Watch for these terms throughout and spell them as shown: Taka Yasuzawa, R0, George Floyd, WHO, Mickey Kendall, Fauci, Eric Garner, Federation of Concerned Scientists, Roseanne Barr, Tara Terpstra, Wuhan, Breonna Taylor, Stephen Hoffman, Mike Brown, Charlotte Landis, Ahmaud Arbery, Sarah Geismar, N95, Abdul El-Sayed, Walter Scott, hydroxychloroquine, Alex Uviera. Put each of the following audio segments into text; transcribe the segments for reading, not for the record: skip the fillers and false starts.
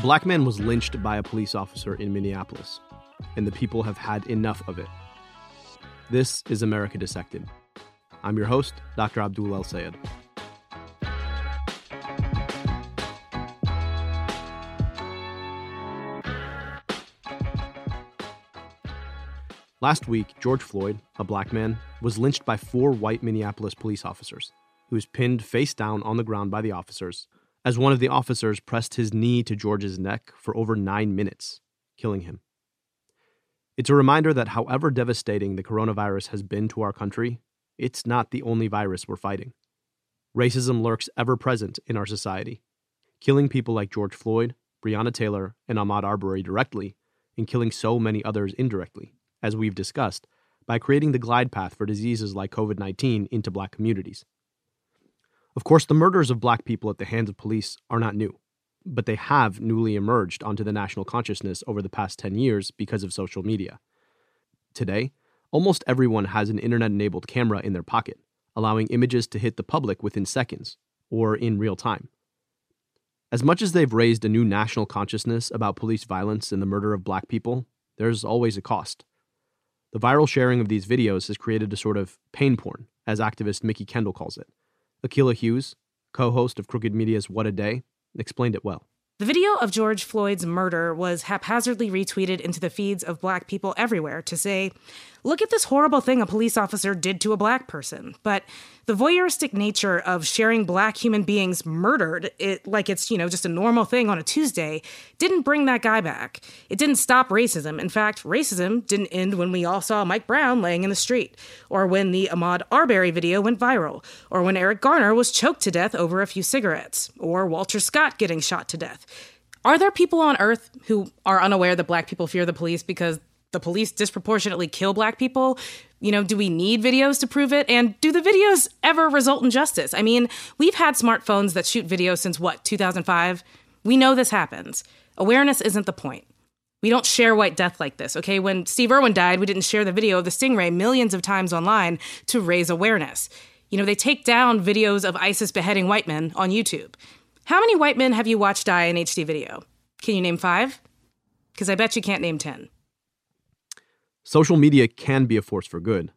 A black man was lynched by a police officer in Minneapolis, and the people have had enough of it. This is America Dissected. I'm your host, Dr. Abdul El-Sayed. Last week, George Floyd, a black man, was lynched by four white Minneapolis police officers. He was pinned face down on the ground by the officers as one of the officers pressed his knee to George's neck for over 9 minutes, killing him. It's a reminder that however devastating the coronavirus has been to our country, it's not the only virus we're fighting. Racism lurks ever present in our society, killing people like George Floyd, Breonna Taylor, and Ahmaud Arbery directly, and killing so many others indirectly, as we've discussed, by creating the glide path for diseases like COVID-19 into black communities. Of course, the murders of black people at the hands of police are not new, but they have newly emerged onto the national consciousness over the past 10 years because of social media. Today, almost everyone has an internet-enabled camera in their pocket, allowing images to hit the public within seconds, or in real time. As much as they've raised a new national consciousness about police violence and the murder of black people, there's always a cost. The viral sharing of these videos has created a sort of pain porn, as activist Mickey Kendall calls it. Akilah Hughes, co-host of Crooked Media's What a Day, explained it well. The video of George Floyd's murder was haphazardly retweeted into the feeds of black people everywhere to say, "Look at this horrible thing a police officer did to a black person." But the voyeuristic nature of sharing black human beings murdered, just a normal thing on a Tuesday, didn't bring that guy back. It didn't stop racism. In fact, racism didn't end when we all saw Mike Brown laying in the street, or when the Ahmaud Arbery video went viral, or when Eric Garner was choked to death over a few cigarettes, or Walter Scott getting shot to death. Are there people on Earth who are unaware that black people fear the police because the police disproportionately kill black people? Do we need videos to prove it? And do the videos ever result in justice? I mean, we've had smartphones that shoot video since, 2005? We know this happens. Awareness isn't the point. We don't share white death like this, okay? When Steve Irwin died, we didn't share the video of the stingray millions of times online to raise awareness. They take down videos of ISIS beheading white men on YouTube. How many white men have you watched die in HD video? Can you name 5? Because I bet you can't name 10. Social media can be a force for good,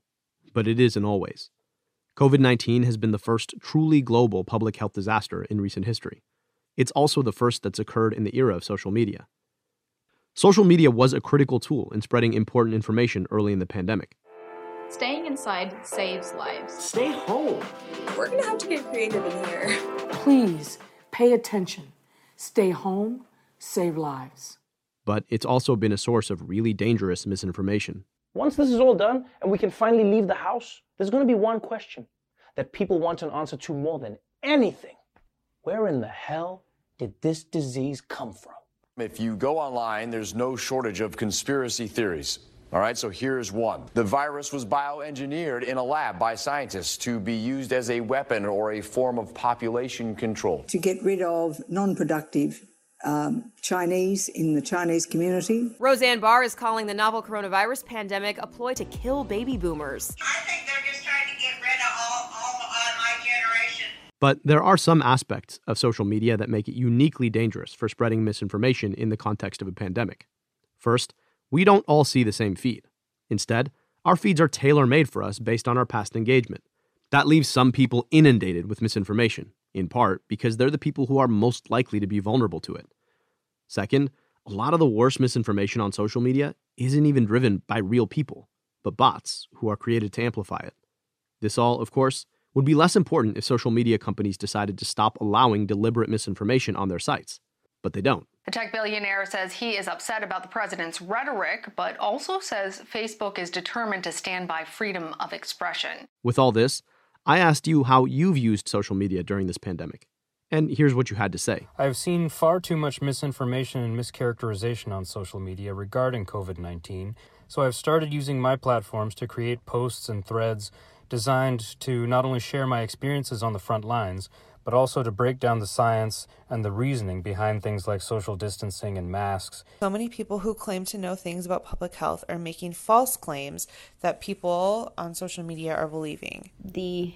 but it isn't always. COVID-19 has been the first truly global public health disaster in recent history. It's also the first that's occurred in the era of social media. Social media was a critical tool in spreading important information early in the pandemic. Staying inside saves lives. Stay home. We're going to have to get creative in here. Please pay attention. Stay home, save lives. But it's also been a source of really dangerous misinformation. Once this is all done and we can finally leave the house, there's going to be one question that people want an answer to more than anything. Where in the hell did this disease come from? If you go online, there's no shortage of conspiracy theories. All right, so here's one. The virus was bioengineered in a lab by scientists to be used as a weapon or a form of population control. To get rid of non-productive Chinese in the Chinese community. Roseanne Barr is calling the novel coronavirus pandemic a ploy to kill baby boomers. I think they're just trying to get rid of all my generation. But there are some aspects of social media that make it uniquely dangerous for spreading misinformation in the context of a pandemic. First, we don't all see the same feed. Instead, our feeds are tailor-made for us based on our past engagement. That leaves some people inundated with misinformation, in part because they're the people who are most likely to be vulnerable to it. Second, a lot of the worst misinformation on social media isn't even driven by real people, but bots who are created to amplify it. This all, of course, would be less important if social media companies decided to stop allowing deliberate misinformation on their sites, but they don't. The tech billionaire says he is upset about the president's rhetoric, but also says Facebook is determined to stand by freedom of expression. With all this, I asked you how you've used social media during this pandemic, and here's what you had to say. I've seen far too much misinformation and mischaracterization on social media regarding COVID-19, so I've started using my platforms to create posts and threads designed to not only share my experiences on the front lines, but also to break down the science and the reasoning behind things like social distancing and masks. So many people who claim to know things about public health are making false claims that people on social media are believing. The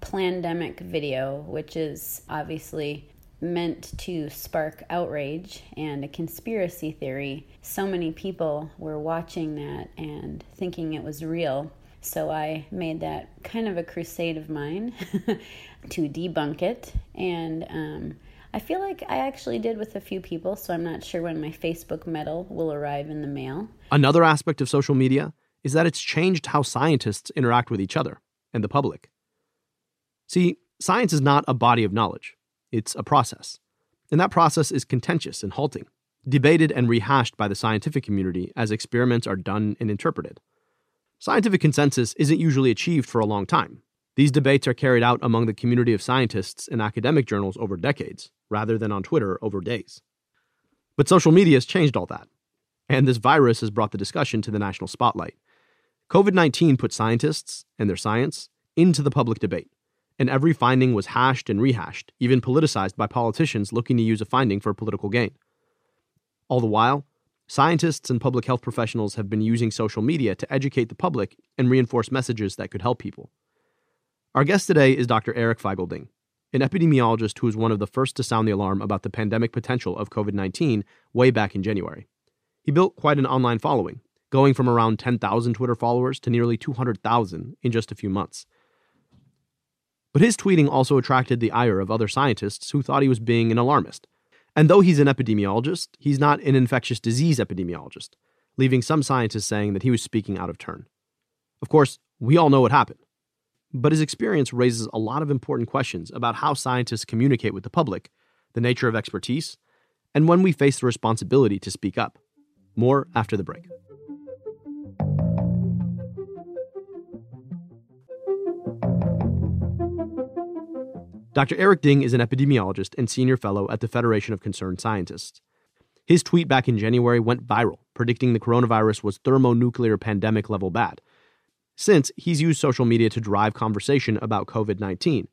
Plandemic video, which is obviously meant to spark outrage and a conspiracy theory. So many people were watching that and thinking it was real. So I made that kind of a crusade of mine to debunk it. And I feel like I actually did with a few people, so I'm not sure when my Facebook medal will arrive in the mail. Another aspect of social media is that it's changed how scientists interact with each other and the public. See, science is not a body of knowledge. It's a process. And that process is contentious and halting, debated and rehashed by the scientific community as experiments are done and interpreted. Scientific consensus isn't usually achieved for a long time. These debates are carried out among the community of scientists in academic journals over decades, rather than on Twitter over days. But social media has changed all that. And this virus has brought the discussion to the national spotlight. COVID-19 put scientists and their science into the public debate, and every finding was hashed and rehashed, even politicized by politicians looking to use a finding for political gain. All the while, scientists and public health professionals have been using social media to educate the public and reinforce messages that could help people. Our guest today is Dr. Eric Feigl-Ding, an epidemiologist who was one of the first to sound the alarm about the pandemic potential of COVID-19 way back in January. He built quite an online following, going from around 10,000 Twitter followers to nearly 200,000 in just a few months. But his tweeting also attracted the ire of other scientists who thought he was being an alarmist. And though he's an epidemiologist, he's not an infectious disease epidemiologist, leaving some scientists saying that he was speaking out of turn. Of course, we all know what happened. But his experience raises a lot of important questions about how scientists communicate with the public, the nature of expertise, and when we face the responsibility to speak up. More after the break. Dr. Eric Ding is an epidemiologist and senior fellow at the Federation of Concerned Scientists. His tweet back in January went viral, predicting the coronavirus was thermonuclear pandemic level bad. Since, he's used social media to drive conversation about COVID-19.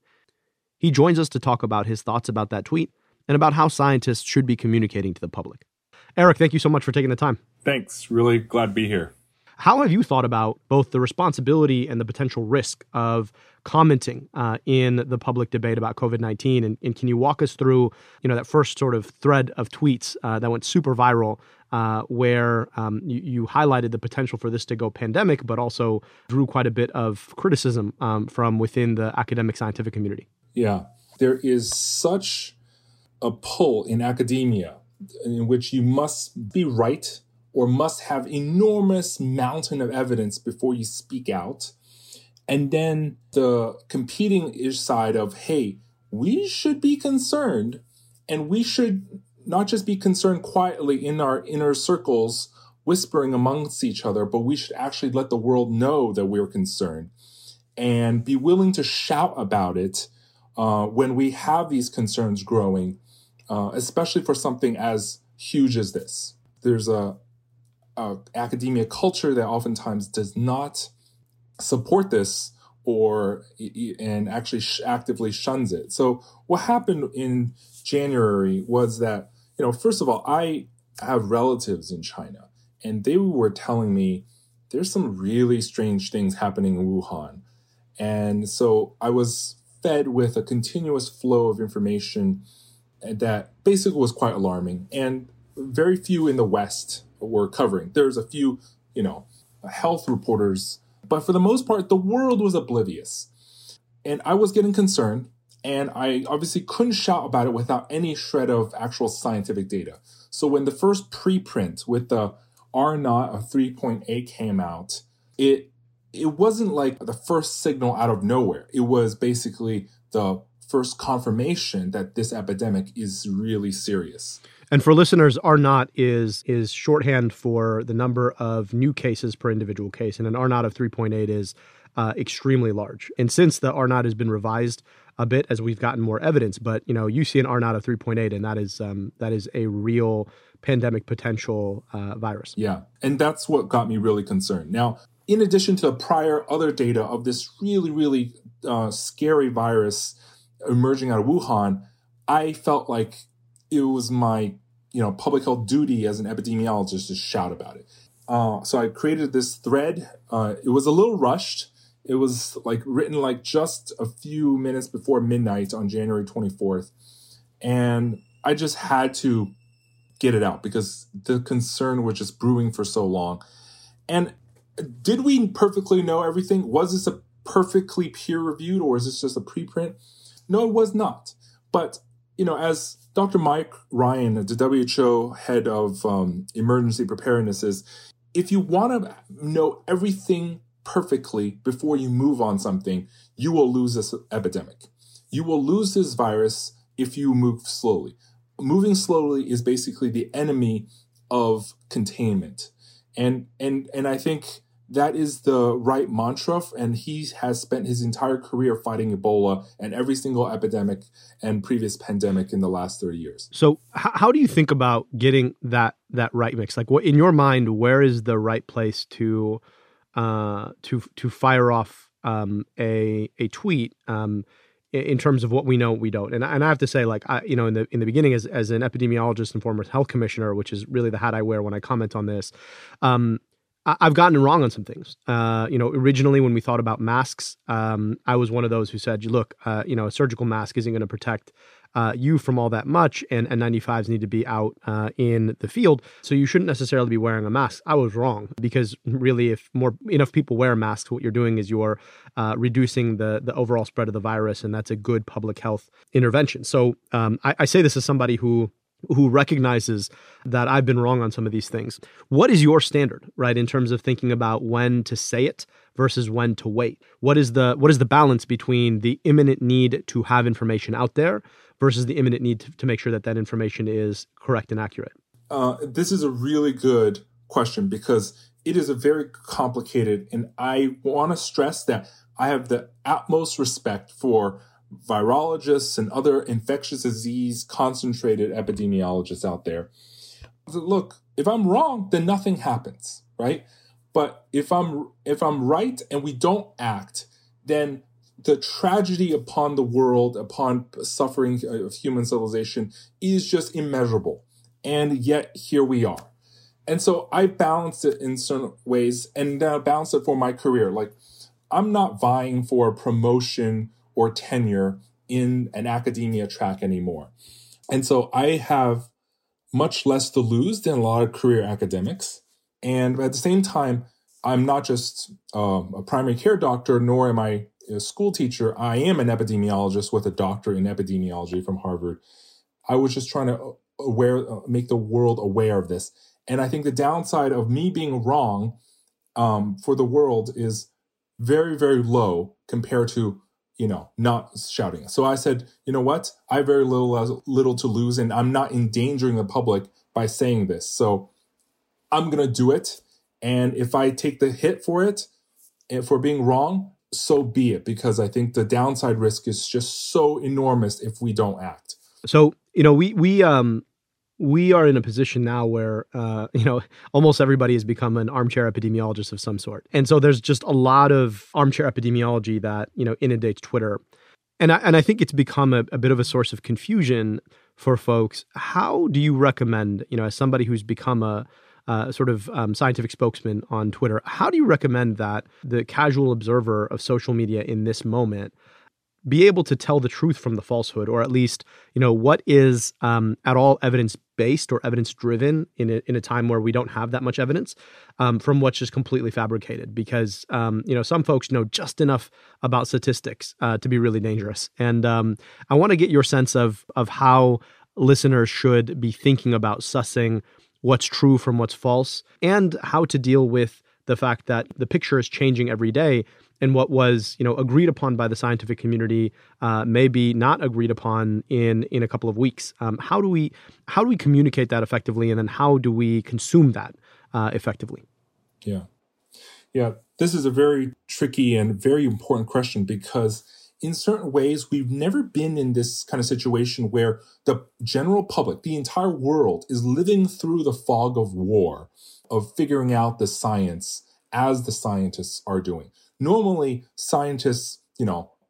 He joins us to talk about his thoughts about that tweet and about how scientists should be communicating to the public. Eric, thank you so much for taking the time. Thanks. Really glad to be here. How have you thought about both the responsibility and the potential risk of commenting in the public debate about COVID-19? And can you walk us through, that first sort of thread of tweets that went super viral where you highlighted the potential for this to go pandemic, but also drew quite a bit of criticism from within the academic scientific community? Yeah, there is such a pull in academia in which you must be right or must have enormous mountain of evidence before you speak out. And then the competing side of, hey, we should be concerned, and we should not just be concerned quietly in our inner circles, whispering amongst each other, but we should actually let the world know that we're concerned and be willing to shout about it when we have these concerns growing, especially for something as huge as this. There's a academia culture that oftentimes does not support this and actually actively shuns it. So what happened in January was that, first of all, I have relatives in China, and they were telling me there's some really strange things happening in Wuhan. And so I was fed with a continuous flow of information that basically was quite alarming, and very few in the West were covering. There's a few, health reporters, but for the most part, the world was oblivious. And I was getting concerned, and I obviously couldn't shout about it without any shred of actual scientific data. So when the first preprint with the R0 of 3.8 came out, it wasn't like the first signal out of nowhere. It was basically the first confirmation that this epidemic is really serious. And for listeners, R0 is shorthand for the number of new cases per individual case. And an R0 of 3.8 is extremely large. And since the R0 has been revised a bit as we've gotten more evidence, but you see an R0 of 3.8, and that is a real pandemic potential virus. Yeah, and that's what got me really concerned. Now, in addition to the prior other data of this really, really scary virus emerging out of Wuhan, I felt like it was my public health duty as an epidemiologist to shout about it. So I created this thread. It was a little rushed. It was written just a few minutes before midnight on January 24th. And I just had to get it out because the concern was just brewing for so long. And did we perfectly know everything? Was this a perfectly peer-reviewed, or is this just a preprint? No, it was not. But, you know, as Dr. Mike Ryan, the WHO head of emergency preparedness, says, if you want to know everything perfectly before you move on something, you will lose this epidemic. You will lose this virus if you move slowly. Moving slowly is basically the enemy of containment. And I think that is the right mantra, and he has spent his entire career fighting Ebola and every single epidemic and previous pandemic in the last 30 years. So how do you think about getting that right mix? Like, what in your mind, where is the right place to fire off a tweet in terms of what we know, what we don't? And I have to say, like, in the beginning, as an epidemiologist and former health commissioner, which is really the hat I wear when I comment on this, I've gotten wrong on some things. Originally when we thought about masks, I was one of those who said, look, a surgical mask isn't going to protect you from all that much, and N95s need to be out in the field. So you shouldn't necessarily be wearing a mask. I was wrong, because really if enough people wear masks, what you're doing is you're reducing the overall spread of the virus, and that's a good public health intervention. So I say this as somebody who recognizes that I've been wrong on some of these things. What is your standard, right, in terms of thinking about when to say it versus when to wait? What is the balance between the imminent need to have information out there versus the imminent need to make sure that information is correct and accurate? This is a really good question, because it is a very complicated, and I want to stress that I have the utmost respect for virologists and other infectious disease concentrated epidemiologists out there. Look, if I'm wrong, then nothing happens, right? But if I'm right and we don't act, then the tragedy upon the world, upon suffering of human civilization, is just immeasurable. And yet here we are. And so I balance it in certain ways, and I balance it for my career. Like, I'm not vying for a promotion or tenure in an academia track anymore. And so I have much less to lose than a lot of career academics. And at the same time, I'm not just a primary care doctor, nor am I a school teacher. I am an epidemiologist with a doctorate in epidemiology from Harvard. I was just trying to make the world aware of this. And I think the downside of me being wrong for the world is very, very low compared to not shouting. So I said, you know what? I have very little to lose, and I'm not endangering the public by saying this. So I'm going to do it. And if I take the hit for it and for being wrong, so be it, because I think the downside risk is just so enormous if we don't act. So, we are in a position now where, almost everybody has become an armchair epidemiologist of some sort. And so there's just a lot of armchair epidemiology that, inundates Twitter. And I think it's become a bit of a source of confusion for folks. How do you recommend, as somebody who's become a sort of scientific spokesman on Twitter, how do you recommend that the casual observer of social media in this moment be able to tell the truth from the falsehood, or at least, what is at all evidence-based or evidence-driven in a time where we don't have that much evidence from what's just completely fabricated? Because, some folks know just enough about statistics to be really dangerous. And I want to get your sense of how listeners should be thinking about sussing what's true from what's false, and how to deal with the fact that the picture is changing every day, and what was, agreed upon by the scientific community may be not agreed upon in a couple of weeks. How do we communicate that effectively, and then how do we consume that effectively? Yeah. This is a very tricky and very important question, because in certain ways we've never been in this kind of situation where the general public, the entire world, is living through the fog of war, of figuring out the science as the scientists are doing. Normally, scientists,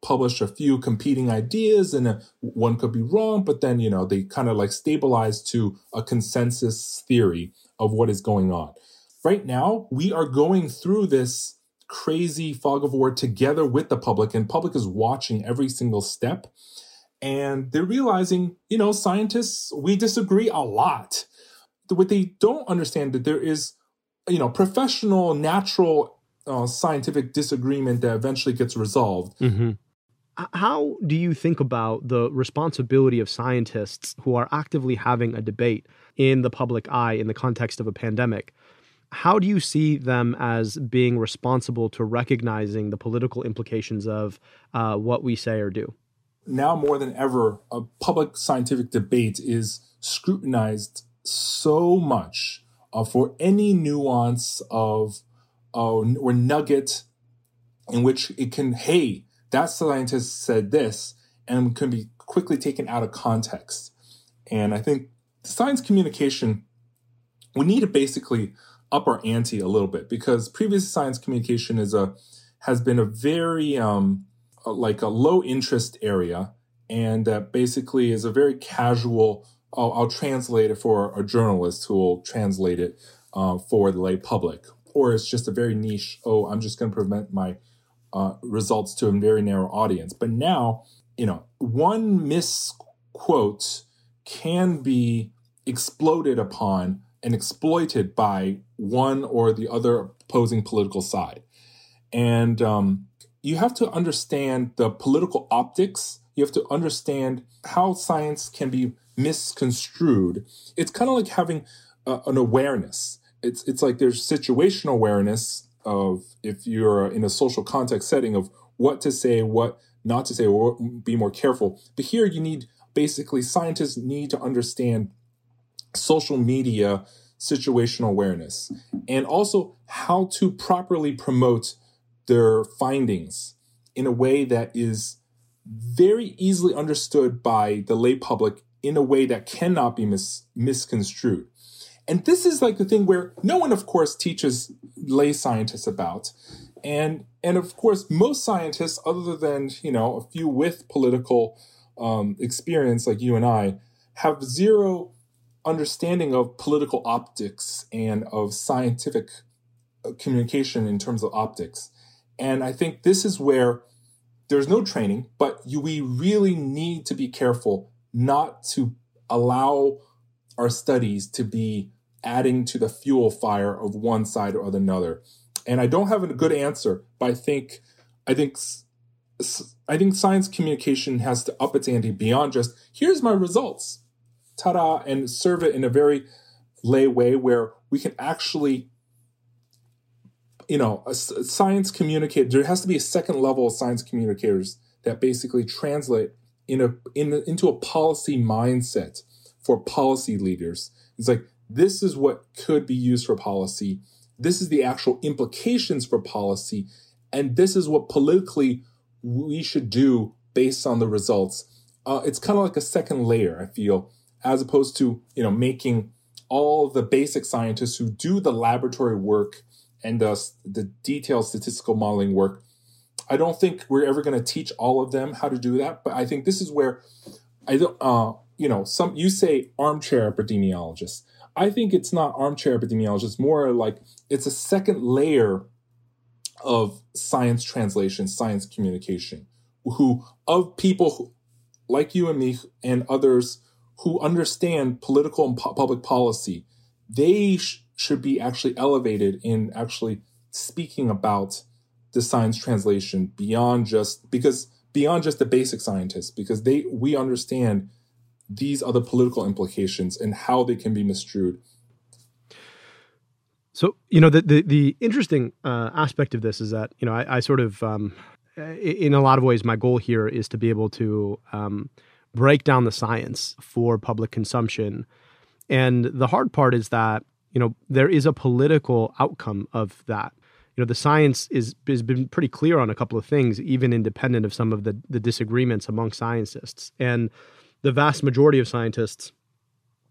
publish a few competing ideas, and one could be wrong, but then, they kind of like stabilize to a consensus theory of what is going on. Right now, we are going through this crazy fog of war together with the public, and public is watching every single step. And they're realizing, you know, scientists, we disagree a lot. What they don't understand that there is, you know, professional, natural scientific disagreement that eventually gets resolved. Mm-hmm. How do you think about the responsibility of scientists who are actively having a debate in the public eye in the context of a pandemic? How do you see them as being responsible to recognizing the political implications of what we say or do? Now more than ever, a public scientific debate is scrutinized so much for any nuance of or nugget in which it can, hey, that scientist said this, and can be quickly taken out of context. And I think science communication, we need to basically up our ante a little bit, because previous science communication has been a very like a low interest area, and that basically is a very casual. I'll translate it for a journalist who will translate it for the lay public, or it's just a very niche. Oh, I'm just going to present my results to a very narrow audience. But now, you know, one misquote can be exploded upon and exploited by one or the other opposing political side. And you have to understand the political optics. You have to understand how science can be misconstrued. It's kind of like having an awareness. It's like there's situational awareness of if you're in a social context setting of what to say, what not to say, or be more careful. But here you need, basically, scientists need to understand social media situational awareness and also how to properly promote their findings in a way that is very easily understood by the lay public in a way that cannot be misconstrued. And this is like the thing where no one, of course, teaches lay scientists about. And of course, most scientists, other than, you know, a few with political experience like you and I, have zero understanding of political optics and of scientific communication in terms of optics. And I think this is where there's no training, but we really need to be careful not to allow our studies to be adding to the fuel fire of one side or another. And I don't have a good answer, but I think science communication has to up its ante beyond just, here's my results, ta-da, and serve it in a very lay way where we can actually, you know, a science communicator, there has to be a second level of science communicators that basically translate into a policy mindset for policy leaders. It's like, this is what could be used for policy. This is the actual implications for policy. And this is what politically we should do based on the results. It's kind of like a second layer, I feel, as opposed to, you know, making all the basic scientists who do the laboratory work and the detailed statistical modeling work. I don't think we're ever going to teach all of them how to do that. But I think this is where you say armchair epidemiologists. I think it's not armchair epidemiologists, more like it's a second layer of science translation, science communication, of people like you and me and others who understand political and public policy. They should be actually elevated in actually speaking about the science translation beyond just the basic scientists, because we understand these other political implications and how they can be misconstrued. So, you know, the interesting aspect of this is that, you know, I sort of, in a lot of ways, my goal here is to be able to break down the science for public consumption. And the hard part is that, you know, there is a political outcome of that. You know, the science has been pretty clear on a couple of things, even independent of some of the disagreements among scientists. And the vast majority of scientists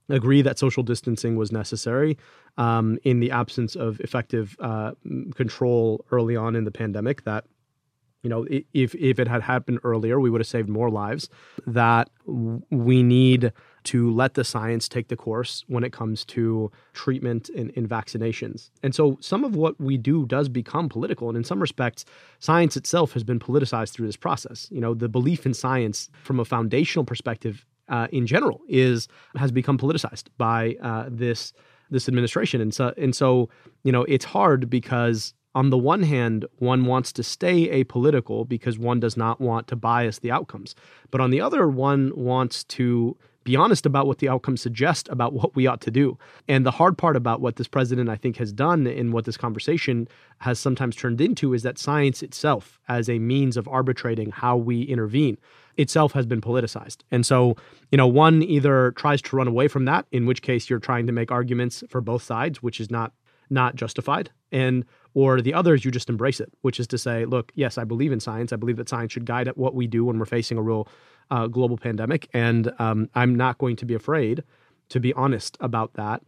agree that social distancing was necessary in the absence of effective control early on in the pandemic, that, you know, if it had happened earlier, we would have saved more lives, that we need to let the science take the course when it comes to treatment and vaccinations. And so some of what we do does become political. And in some respects, science itself has been politicized through this process. You know, the belief in science from a foundational perspective in general has become politicized by this administration. And so, you know, it's hard because on the one hand, one wants to stay apolitical because one does not want to bias the outcomes. But on the other, one wants to be honest about what the outcomes suggest about what we ought to do. And the hard part about what this president, I think, has done and what this conversation has sometimes turned into is that science itself, as a means of arbitrating how we intervene, itself has been politicized. And so, you know, one either tries to run away from that, in which case you're trying to make arguments for both sides, which is not justified. Or the other is you just embrace it, which is to say, look, yes, I believe in science. I believe that science should guide what we do when we're facing a real global pandemic. And I'm not going to be afraid to be honest about that,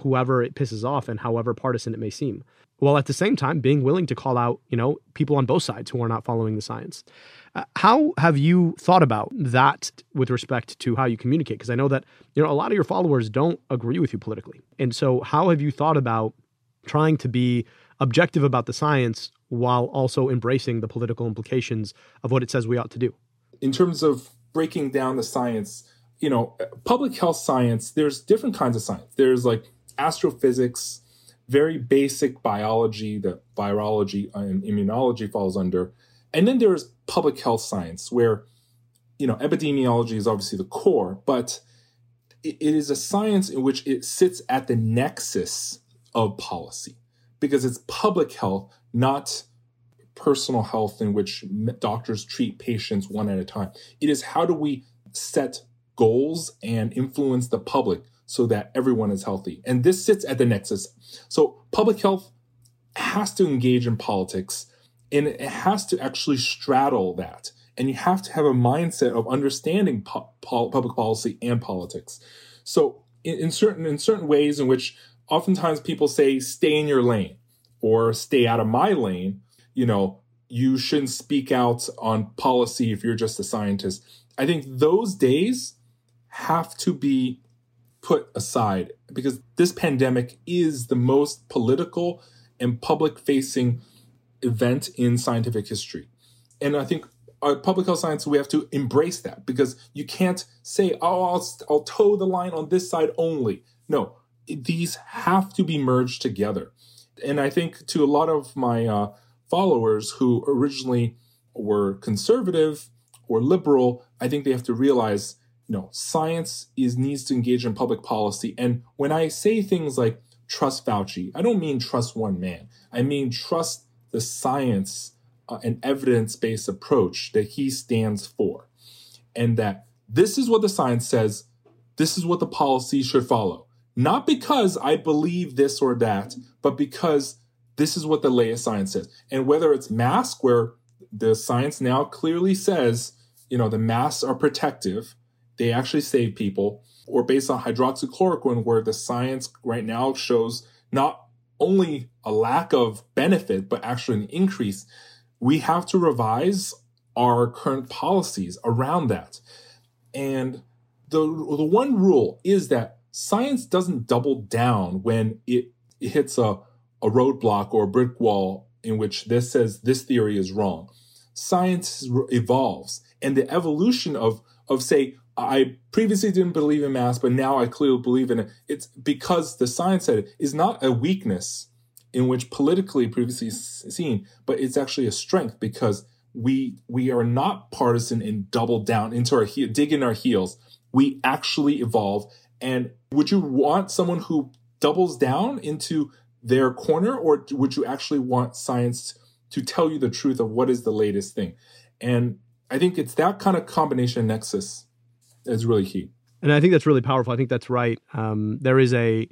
whoever it pisses off and however partisan it may seem. While at the same time being willing to call out, you know, people on both sides who are not following the science. How have you thought about that with respect to how you communicate? Because I know that, you know, a lot of your followers don't agree with you politically. And so how have you thought about trying to be objective about the science while also embracing the political implications of what it says we ought to do? In terms of breaking down the science, you know, public health science, there's different kinds of science. There's like astrophysics, very basic biology that virology and immunology falls under. And then there's public health science where, you know, epidemiology is obviously the core, but it is a science in which it sits at the nexus of policy. Because it's public health, not personal health, in which doctors treat patients one at a time. It is how do we set goals and influence the public so that everyone is healthy. And this sits at the nexus. So public health has to engage in politics, and it has to actually straddle that. And you have to have a mindset of understanding public policy and politics. So in certain ways in which oftentimes people say, stay in your lane or stay out of my lane. You know, you shouldn't speak out on policy if you're just a scientist. I think those days have to be put aside because this pandemic is the most political and public-facing event in scientific history. And I think our public health science, we have to embrace that because you can't say, oh, I'll toe the line on this side only. No. These have to be merged together. And I think to a lot of my followers who originally were conservative or liberal, I think they have to realize, you know, science needs to engage in public policy. And when I say things like trust Fauci, I don't mean trust one man. I mean trust the science and evidence-based approach that he stands for. And that this is what the science says, this is what the policy should follow. Not because I believe this or that, but because this is what the latest science says. And whether it's masks, where the science now clearly says, you know, the masks are protective, they actually save people, or based on hydroxychloroquine, where the science right now shows not only a lack of benefit, but actually an increase, we have to revise our current policies around that. And the one rule is that science doesn't double down when it hits a roadblock or a brick wall in which this says this theory is wrong. Science evolves. And the evolution of say, I previously didn't believe in masks, but now I clearly believe in it. It's because the science said it is not a weakness in which politically previously seen, but it's actually a strength because we are not partisan and double down into dig in our heels. We actually evolve. And would you want someone who doubles down into their corner, or would you actually want science to tell you the truth of what is the latest thing? And I think it's that kind of combination nexus that's really key. And I think that's really powerful. I think that's right. There is a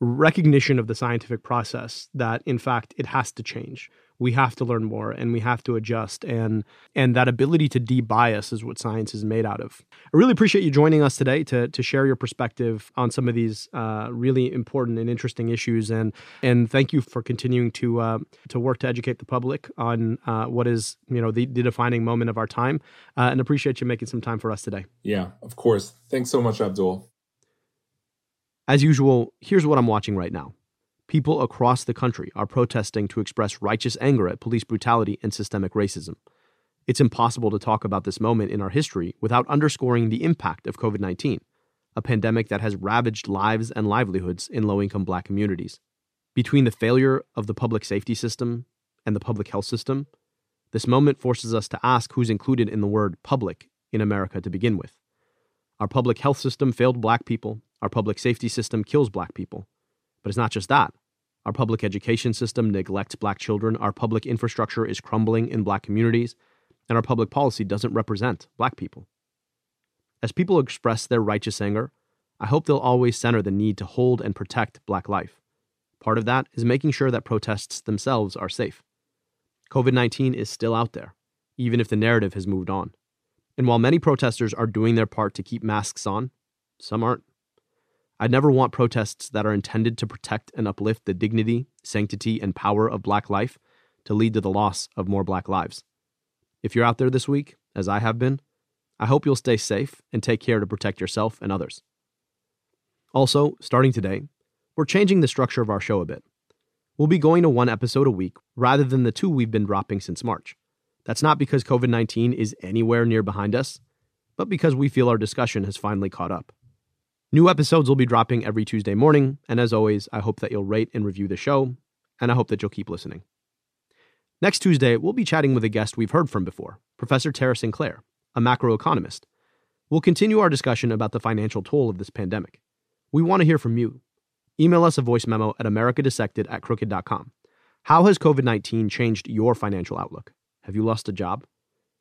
recognition of the scientific process that, in fact, it has to change. We have to learn more and we have to adjust. And that ability to de-bias is what science is made out of. I really appreciate you joining us today to share your perspective on some of these really important and interesting issues. And thank you for continuing to work to educate the public on what is, you know, the defining moment of our time. And appreciate you making some time for us today. Yeah, of course. Thanks so much, Abdul. As usual, here's what I'm watching right now. People across the country are protesting to express righteous anger at police brutality and systemic racism. It's impossible to talk about this moment in our history without underscoring the impact of COVID-19, a pandemic that has ravaged lives and livelihoods in low-income Black communities. Between the failure of the public safety system and the public health system, this moment forces us to ask who's included in the word public in America to begin with. Our public health system failed Black people. Our public safety system kills Black people. But it's not just that. Our public education system neglects Black children, our public infrastructure is crumbling in Black communities, and our public policy doesn't represent Black people. As people express their righteous anger, I hope they'll always center the need to hold and protect Black life. Part of that is making sure that protests themselves are safe. COVID-19 is still out there, even if the narrative has moved on. And while many protesters are doing their part to keep masks on, some aren't. I'd never want protests that are intended to protect and uplift the dignity, sanctity, and power of Black life to lead to the loss of more Black lives. If you're out there this week, as I have been, I hope you'll stay safe and take care to protect yourself and others. Also, starting today, we're changing the structure of our show a bit. We'll be going to one episode a week rather than the two we've been dropping since March. That's not because COVID-19 is anywhere near behind us, but because we feel our discussion has finally caught up. New episodes will be dropping every Tuesday morning, and as always, I hope that you'll rate and review the show, and I hope that you'll keep listening. Next Tuesday, we'll be chatting with a guest we've heard from before, Professor Tara Sinclair, a macroeconomist. We'll continue our discussion about the financial toll of this pandemic. We want to hear from you. Email us a voice memo at americadissected@crooked.com. How has COVID-19 changed your financial outlook? Have you lost a job?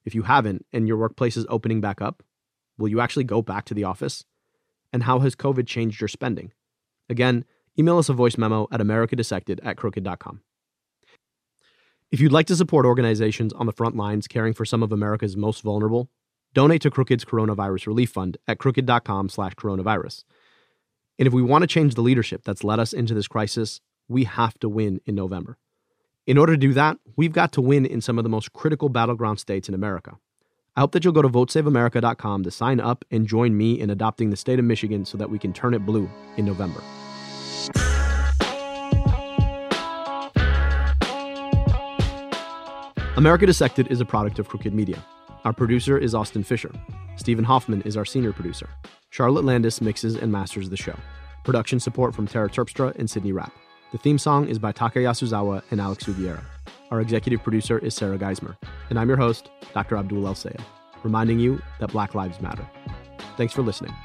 If you haven't, and your workplace is opening back up, will you actually go back to the office? And how has COVID changed your spending? Again, email us a voice memo at americadissected@crooked.com. If you'd like to support organizations on the front lines caring for some of America's most vulnerable, donate to Crooked's Coronavirus Relief Fund at crooked.com/coronavirus. And if we want to change the leadership that's led us into this crisis, we have to win in November. In order to do that, we've got to win in some of the most critical battleground states in America. I hope that you'll go to votesaveamerica.com to sign up and join me in adopting the state of Michigan so that we can turn it blue in November. America Dissected is a product of Crooked Media. Our producer is Austin Fisher. Stephen Hoffman is our senior producer. Charlotte Landis mixes and masters the show. Production support from Tara Terpstra and Sydney Rapp. The theme song is by Taka Yasuzawa and Alex Uviera. Our executive producer is Sarah Geismar, and I'm your host, Dr. Abdul El-Sayed, reminding you that Black Lives Matter. Thanks for listening.